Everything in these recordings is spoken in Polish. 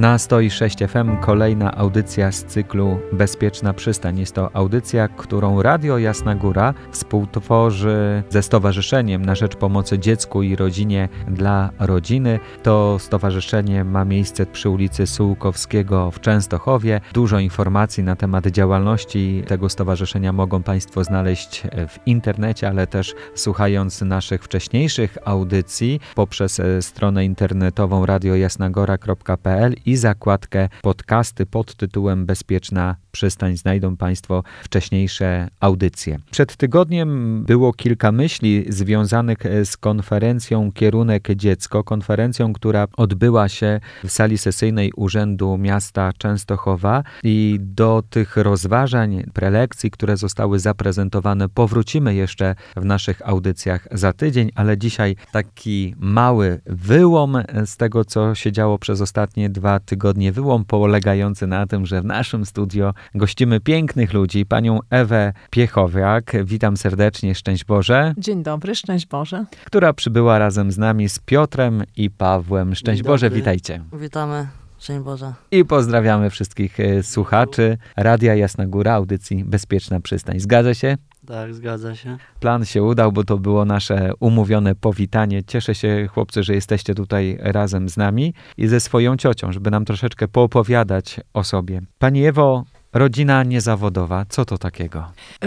Na 106 FM kolejna audycja z cyklu Bezpieczna Przystań. Jest to audycja, którą Radio Jasna Góra współtworzy ze Stowarzyszeniem na rzecz Pomocy Dziecku i Rodzinie dla Rodziny. To stowarzyszenie ma miejsce przy ulicy Sułkowskiego w Częstochowie. Dużo informacji na temat działalności tego stowarzyszenia mogą Państwo znaleźć w internecie, ale też słuchając naszych wcześniejszych audycji poprzez stronę internetową radiojasnagora.pl i zakładkę podcasty pod tytułem Bezpieczna Przystań znajdą Państwo wcześniejsze audycje. Przed tygodniem było kilka myśli związanych z konferencją Kierunek Dziecko, konferencją, która odbyła się w sali sesyjnej Urzędu Miasta Częstochowa i do tych rozważań, prelekcji, które zostały zaprezentowane, powrócimy jeszcze w naszych audycjach za tydzień, ale dzisiaj taki mały wyłom z tego, co się działo przez ostatnie 2 tygodnie. Wyłom polegający na tym, że w naszym studio gościmy pięknych ludzi, panią Ewę Piechowiak. Witam serdecznie, szczęść Boże. Dzień dobry, szczęść Boże. Która przybyła razem z nami z Piotrem i Pawłem. Szczęść Boże, witajcie. Witamy. Szczęść Boże. I pozdrawiamy wszystkich słuchaczy Radia Jasna Góra, audycji Bezpieczna Przystań. Zgadza się? Tak, zgadza się. Plan się udał, bo to było nasze umówione powitanie. Cieszę się, chłopcy, że jesteście tutaj razem z nami i ze swoją ciocią, żeby nam troszeczkę poopowiadać o sobie. Pani Ewo, rodzina niezawodowa, co to takiego?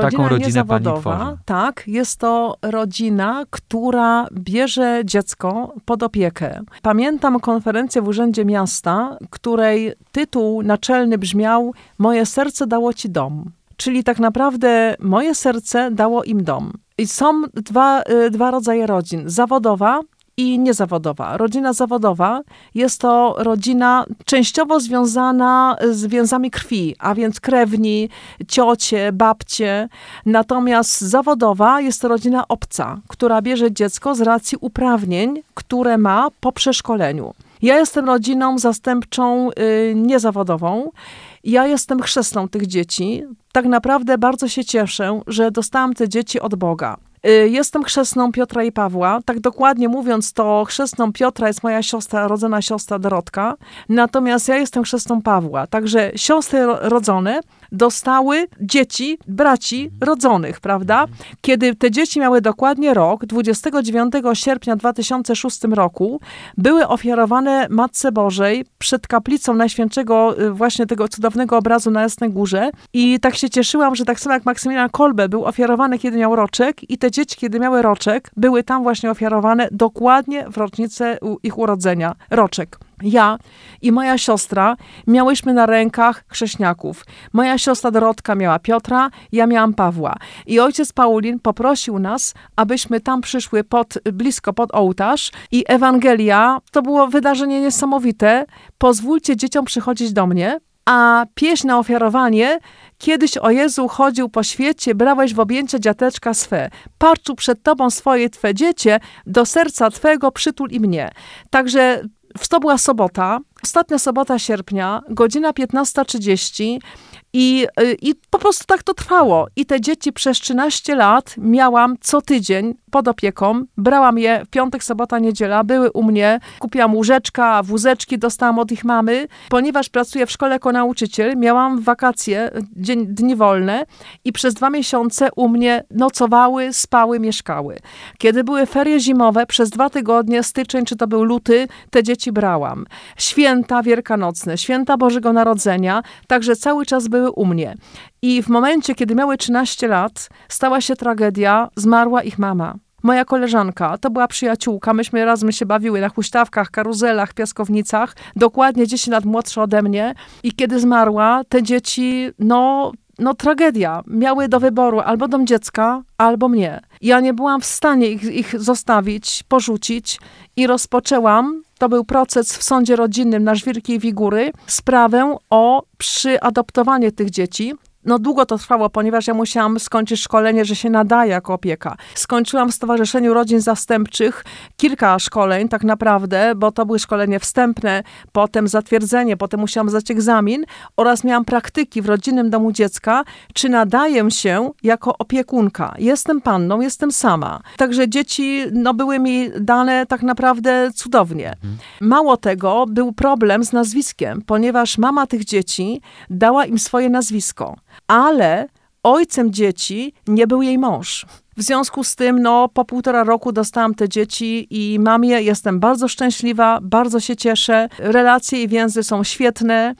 Taką rodzinę pani tworzy. Tak, jest to rodzina, która bierze dziecko pod opiekę. Pamiętam konferencję w Urzędzie Miasta, której tytuł naczelny brzmiał „Moje serce dało ci dom”. Czyli tak naprawdę moje serce dało im dom. I są dwa rodzaje rodzin. Zawodowa i niezawodowa. Rodzina zawodowa jest to rodzina częściowo związana z więzami krwi, a więc krewni, ciocie, babcie. Natomiast zawodowa jest to rodzina obca, która bierze dziecko z racji uprawnień, które ma po przeszkoleniu. Ja jestem rodziną zastępczą niezawodową. Ja jestem chrzestną tych dzieci. Tak naprawdę bardzo się cieszę, że dostałam te dzieci od Boga. Jestem chrzestną Piotra i Pawła. Tak dokładnie mówiąc, to chrzestną Piotra jest moja siostra, rodzona siostra Dorotka. Natomiast ja jestem chrzestną Pawła. Także siostry rodzone dostały dzieci, braci rodzonych, prawda? Kiedy te dzieci miały dokładnie rok, 29 sierpnia 2006 roku, były ofiarowane Matce Bożej przed kaplicą Najświętszego, właśnie tego cudownego obrazu na Jasnej Górze. I tak się cieszyłam, że tak samo jak Maksymilian Kolbe był ofiarowany, kiedy miał roczek, i te dzieci, kiedy miały roczek, były tam właśnie ofiarowane dokładnie w rocznicę ich urodzenia. Roczek. Ja i moja siostra miałyśmy na rękach chrześniaków. Moja siostra Dorotka miała Piotra, ja miałam Pawła. I ojciec Paulin poprosił nas, abyśmy tam przyszły blisko pod ołtarz i Ewangelia, to było wydarzenie niesamowite, pozwólcie dzieciom przychodzić do mnie, a pieśń na ofiarowanie, kiedyś o Jezu chodził po świecie, brałeś w objęcie dziateczka swe. Patrzył przed tobą swoje twe dziecię, do serca twego przytul i mnie. Także to była sobota, ostatnia sobota sierpnia, godzina 15:30 i po prostu tak to trwało. I te dzieci przez 13 lat miałam co tydzień pod opieką. Brałam je w piątek, sobota, niedziela, były u mnie. Kupiłam łóżeczka, wózeczki dostałam od ich mamy. Ponieważ pracuję w szkole jako nauczyciel, miałam wakacje, dni wolne i przez 2 miesiące u mnie nocowały, spały, mieszkały. Kiedy były ferie zimowe, przez 2 tygodnie, styczeń, czy to był luty, te dzieci brałam. Święta wielkanocne, święta Bożego Narodzenia, także cały czas były u mnie. I w momencie, kiedy miały 13 lat, stała się tragedia, zmarła ich mama. Moja koleżanka, to była przyjaciółka, myśmy razem się bawiły na huśtawkach, karuzelach, piaskownicach, dokładnie 10 lat młodsza ode mnie i kiedy zmarła, te dzieci, no tragedia, miały do wyboru albo dom dziecka, albo mnie. Ja nie byłam w stanie ich zostawić, porzucić i rozpoczęłam, to był proces w sądzie rodzinnym na Żwirki i Wigury, sprawę o przyadoptowanie tych dzieci. No długo to trwało, ponieważ ja musiałam skończyć szkolenie, że się nadaje jako opieka. Skończyłam w Stowarzyszeniu Rodzin Zastępczych kilka szkoleń tak naprawdę, bo to były szkolenie wstępne, potem zatwierdzenie, potem musiałam zdać egzamin oraz miałam praktyki w Rodzinnym Domu Dziecka, czy nadaję się jako opiekunka. Jestem panną, jestem sama. Także dzieci były mi dane tak naprawdę cudownie. Mało tego, był problem z nazwiskiem, ponieważ mama tych dzieci dała im swoje nazwisko, ale ojcem dzieci nie był jej mąż. W związku z tym, po 1,5 roku dostałam te dzieci i mam je. Jestem bardzo szczęśliwa, bardzo się cieszę. Relacje i więzy są świetne.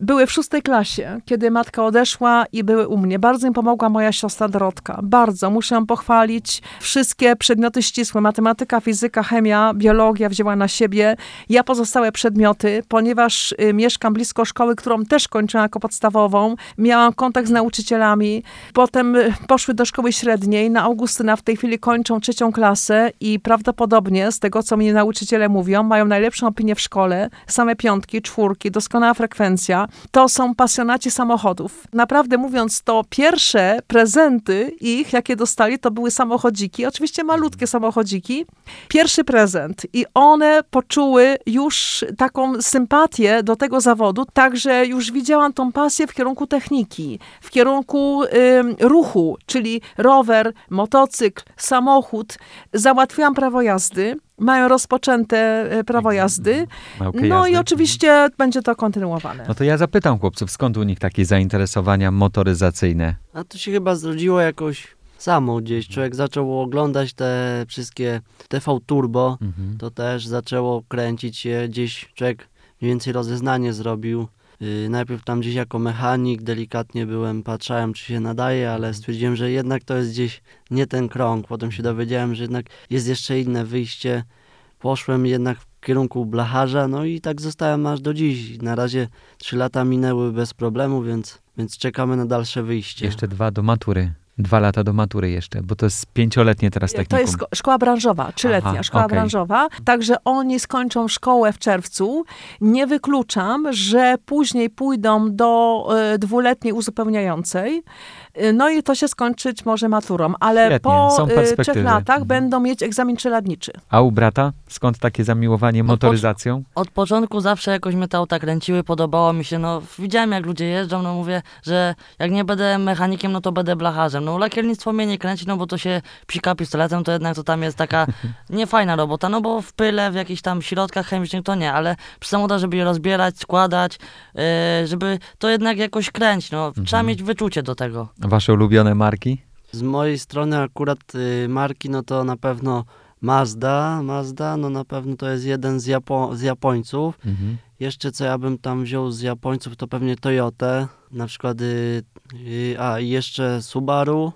Były w 6. klasie, kiedy matka odeszła i były u mnie. Bardzo im pomogła moja siostra Dorotka. Bardzo. Muszę ją pochwalić. Wszystkie przedmioty ścisłe, matematyka, fizyka, chemia, biologia wzięła na siebie. Ja pozostałe przedmioty, ponieważ mieszkam blisko szkoły, którą też kończyłam jako podstawową. Miałam kontakt z nauczycielami. Potem poszły do szkoły średniej, na Augustyna w tej chwili kończą 3. klasę i prawdopodobnie, z tego co mi nauczyciele mówią, mają najlepszą opinię w szkole, same 5., 4, doskonała frekwencja. To są pasjonaci samochodów. Naprawdę mówiąc, to pierwsze prezenty ich, jakie dostali, to były samochodziki, oczywiście malutkie samochodziki. Pierwszy prezent i one poczuły już taką sympatię do tego zawodu, także już widziałam tą pasję w kierunku techniki, w kierunku ruchu, czyli rower, motocykl, samochód. Załatwiłam prawo jazdy. Mają rozpoczęte prawo jazdy. I oczywiście będzie to kontynuowane. No to ja zapytam chłopców, skąd u nich takie zainteresowania motoryzacyjne? A to się chyba zrodziło jakoś samo gdzieś. Człowiek zaczął oglądać te wszystkie TV Turbo. To też zaczęło kręcić się gdzieś. Człowiek mniej więcej rozeznanie zrobił. Najpierw tam gdzieś jako mechanik delikatnie byłem, patrzałem czy się nadaje, ale stwierdziłem, że jednak to jest gdzieś nie ten krąg. Potem się dowiedziałem, że jednak jest jeszcze inne wyjście. Poszłem jednak w kierunku blacharza, i tak zostałem aż do dziś. Na razie 3 lata minęły bez problemu, więc czekamy na dalsze wyjście. Jeszcze 2 do matury. 2 lata do matury jeszcze, bo to jest 5-letnie teraz technikum. To jest szkoła branżowa, 3-letnia szkoła branżowa. Także oni skończą szkołę w czerwcu. Nie wykluczam, że później pójdą do 2-letniej uzupełniającej. I to się skończyć może maturą, ale świetnie, po 3 latach będą mieć egzamin 3-letniczy. A u brata? Skąd takie zamiłowanie motoryzacją? Od początku zawsze jakoś mnie te auta kręciły, podobało mi się. Widziałem jak ludzie jeżdżą, mówię, że jak nie będę mechanikiem, to będę blacharzem. Lakiernictwo mnie nie kręci, bo to się psika pistoletem, to jednak to tam jest taka niefajna robota, bo w pyle, w jakichś tam środkach chemicznych to nie, ale przy samochodzie, żeby je rozbierać, składać, żeby to jednak jakoś kręcić, trzeba mieć wyczucie do tego. Wasze ulubione marki? Z mojej strony akurat marki, to na pewno Mazda, na pewno to jest jeden z Japońców. Jeszcze co ja bym tam wziął z Japońców, to pewnie Toyotę, na przykład, jeszcze Subaru,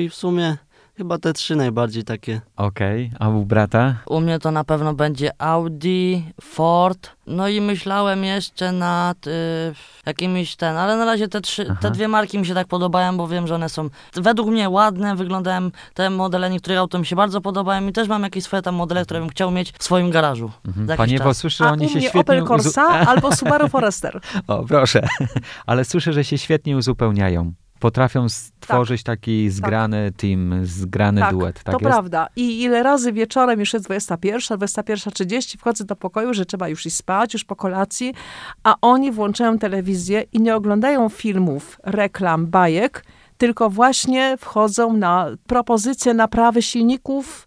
i w sumie chyba te 3 najbardziej takie. Okej, a u brata? U mnie to na pewno będzie Audi, Ford, i myślałem jeszcze nad jakimiś ale na razie te 2 marki mi się tak podobają, bo wiem, że one są według mnie ładne, wyglądają te modele, niektórych autom mi się bardzo podobają i też mam jakieś swoje tam modele, które bym chciał mieć w swoim garażu. Paniewo, słyszę, oni się świetnie... Opel Corsa albo Subaru Forester. O, proszę. Ale słyszę, że się świetnie uzupełniają. Potrafią stworzyć taki zgrany team, zgrany duet. Tak, to jest? Prawda. I ile razy wieczorem, już jest 21:30, wchodzę do pokoju, że trzeba już iść spać, już po kolacji, a oni włączają telewizję i nie oglądają filmów, reklam, bajek, tylko właśnie wchodzą na propozycje naprawy silników,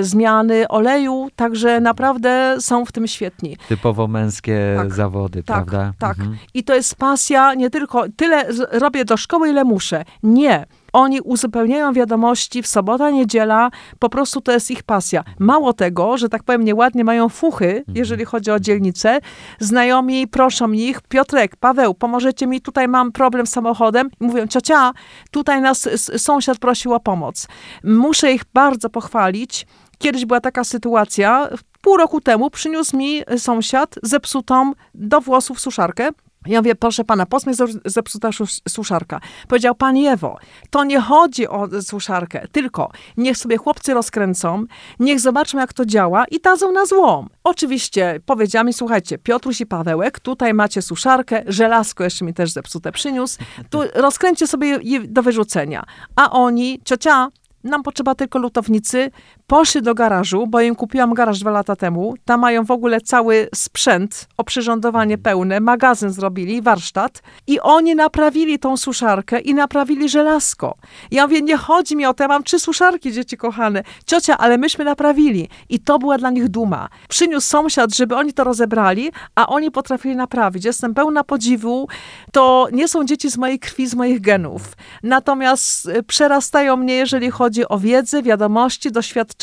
zmiany oleju, także naprawdę są w tym świetni. Typowo męskie zawody, prawda? Tak. I to jest pasja, nie tylko tyle robię do szkoły, ile muszę. Nie. Oni uzupełniają wiadomości w sobota, niedziela, po prostu to jest ich pasja. Mało tego, że tak powiem nieładnie mają fuchy, jeżeli chodzi o dzielnicę. Znajomi proszą ich, Piotrek, Paweł, pomożecie mi, tutaj mam problem z samochodem. I mówią, ciocia, tutaj nas sąsiad prosił o pomoc. Muszę ich bardzo pochwalić. Kiedyś była taka sytuacja, pół roku temu przyniósł mi sąsiad zepsutą do włosów suszarkę. Ja mówię, proszę pana, po co mnie zepsuta suszarka? Powiedział, pani Ewo, to nie chodzi o suszarkę, tylko niech sobie chłopcy rozkręcą, niech zobaczą, jak to działa i dadzą na złom. Oczywiście powiedziała mi, słuchajcie, Piotruś i Pawełek, tutaj macie suszarkę, żelazko jeszcze mi też zepsute przyniósł, tu rozkręćcie sobie je do wyrzucenia. A oni, ciocia, nam potrzeba tylko lutownicy, poszli do garażu, bo im kupiłam garaż 2 lata temu. Tam mają w ogóle cały sprzęt, oprzyrządowanie pełne, magazyn zrobili, warsztat. I oni naprawili tą suszarkę i naprawili żelazko. Ja mówię, nie chodzi mi o to, ja mam 3 suszarki, dzieci kochane. Ciocia, ale myśmy naprawili. I to była dla nich duma. Przyniósł sąsiad, żeby oni to rozebrali, a oni potrafili naprawić. Jestem pełna podziwu. To nie są dzieci z mojej krwi, z moich genów. Natomiast przerastają mnie, jeżeli chodzi o wiedzę, wiadomości, doświadczenie.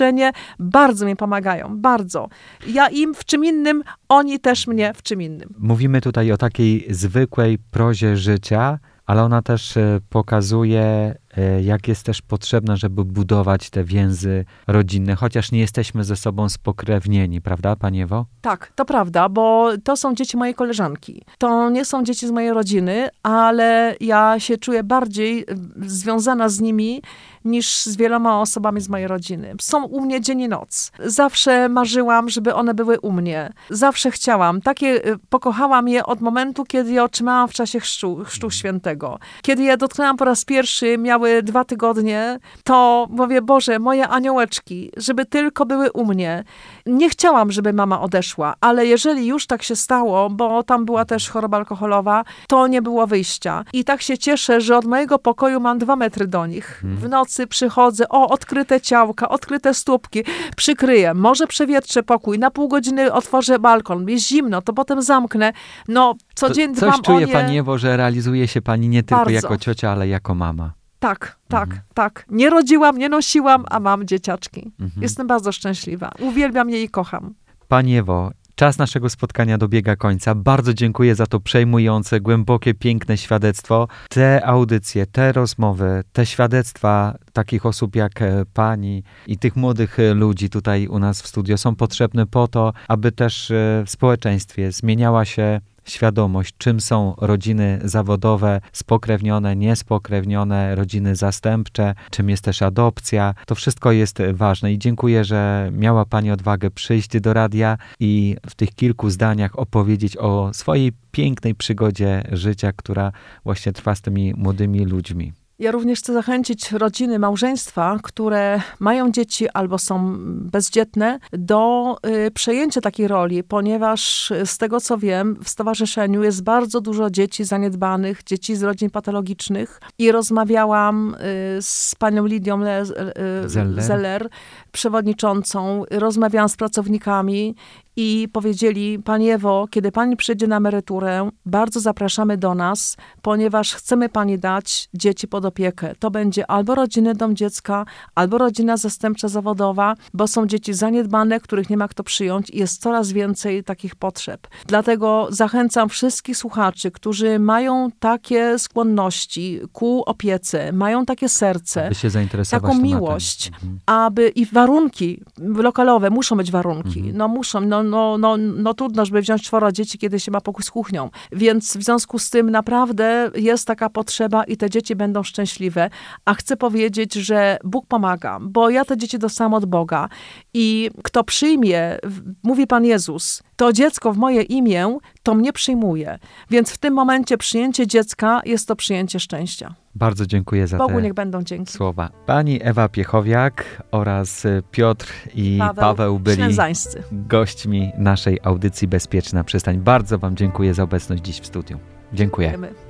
Bardzo mi pomagają, bardzo. Ja im w czym innym, oni też mnie w czym innym. Mówimy tutaj o takiej zwykłej prozie życia, ale ona też pokazuje, jak jest też potrzebna, żeby budować te więzy rodzinne, chociaż nie jesteśmy ze sobą spokrewnieni, prawda, pani Ewo? Tak, to prawda, bo to są dzieci mojej koleżanki. To nie są dzieci z mojej rodziny, ale ja się czuję bardziej związana z nimi niż z wieloma osobami z mojej rodziny. Są u mnie dzień i noc. Zawsze marzyłam, żeby one były u mnie. Zawsze chciałam. Pokochałam je od momentu, kiedy je otrzymałam w czasie chrztu świętego. Kiedy je dotknęłam po raz pierwszy, miały 2 tygodnie, to mówię, Boże, moje aniołeczki, żeby tylko były u mnie. Nie chciałam, żeby mama odeszła, ale jeżeli już tak się stało, bo tam była też choroba alkoholowa, to nie było wyjścia. I tak się cieszę, że od mojego pokoju mam 2 metry do nich. W nocy przychodzę, odkryte ciałka, odkryte stópki, przykryję, może przewietrzę pokój, na pół godziny otworzę balkon, jest zimno, to potem zamknę. Codziennie dbam o nie. Coś czuję, pani Ewo, że realizuje się pani nie tylko jako ciocia, ale jako mama. Tak. Nie rodziłam, nie nosiłam, a mam dzieciaczki. Jestem bardzo szczęśliwa. Uwielbiam je i kocham. Pani Ewo, czas naszego spotkania dobiega końca. Bardzo dziękuję za to przejmujące, głębokie, piękne świadectwo. Te audycje, te rozmowy, te świadectwa takich osób jak pani i tych młodych ludzi tutaj u nas w studio są potrzebne po to, aby też w społeczeństwie zmieniała się świadomość, czym są rodziny zawodowe, spokrewnione, niespokrewnione, rodziny zastępcze, czym jest też adopcja. To wszystko jest ważne i dziękuję, że miała pani odwagę przyjść do radia i w tych kilku zdaniach opowiedzieć o swojej pięknej przygodzie życia, która właśnie trwa z tymi młodymi ludźmi. Ja również chcę zachęcić rodziny, małżeństwa, które mają dzieci albo są bezdzietne, do przejęcia takiej roli, ponieważ z tego, co wiem, w stowarzyszeniu jest bardzo dużo dzieci zaniedbanych, dzieci z rodzin patologicznych i rozmawiałam z panią Lidią Zeller, przewodniczącą, rozmawiałam z pracownikami i powiedzieli, pani Ewo, kiedy pani przyjdzie na emeryturę, bardzo zapraszamy do nas, ponieważ chcemy pani dać dzieci pod opiekę. To będzie albo rodzinny dom dziecka, albo rodzina zastępcza zawodowa, bo są dzieci zaniedbane, których nie ma kto przyjąć i jest coraz więcej takich potrzeb. Dlatego zachęcam wszystkich słuchaczy, którzy mają takie skłonności ku opiece, mają takie serce, taką miłość, aby i warunki lokalowe, muszą być warunki, no trudno, żeby wziąć 4 dzieci, kiedy się ma pokój z kuchnią. Więc w związku z tym naprawdę jest taka potrzeba i te dzieci będą szczęśliwe. A chcę powiedzieć, że Bóg pomaga, bo ja te dzieci dostałam od Boga i kto przyjmie, mówi Pan Jezus, to dziecko w moje imię, to mnie przyjmuje. Więc w tym momencie przyjęcie dziecka jest to przyjęcie szczęścia. Bardzo dziękuję za Bogu niech będą dzięki. Słowa. Pani Ewa Piechowiak oraz Piotr i Paweł byli gośćmi naszej audycji Bezpieczna Przystań. Bardzo wam dziękuję za obecność dziś w studiu. Dziękuję. Dziękujemy.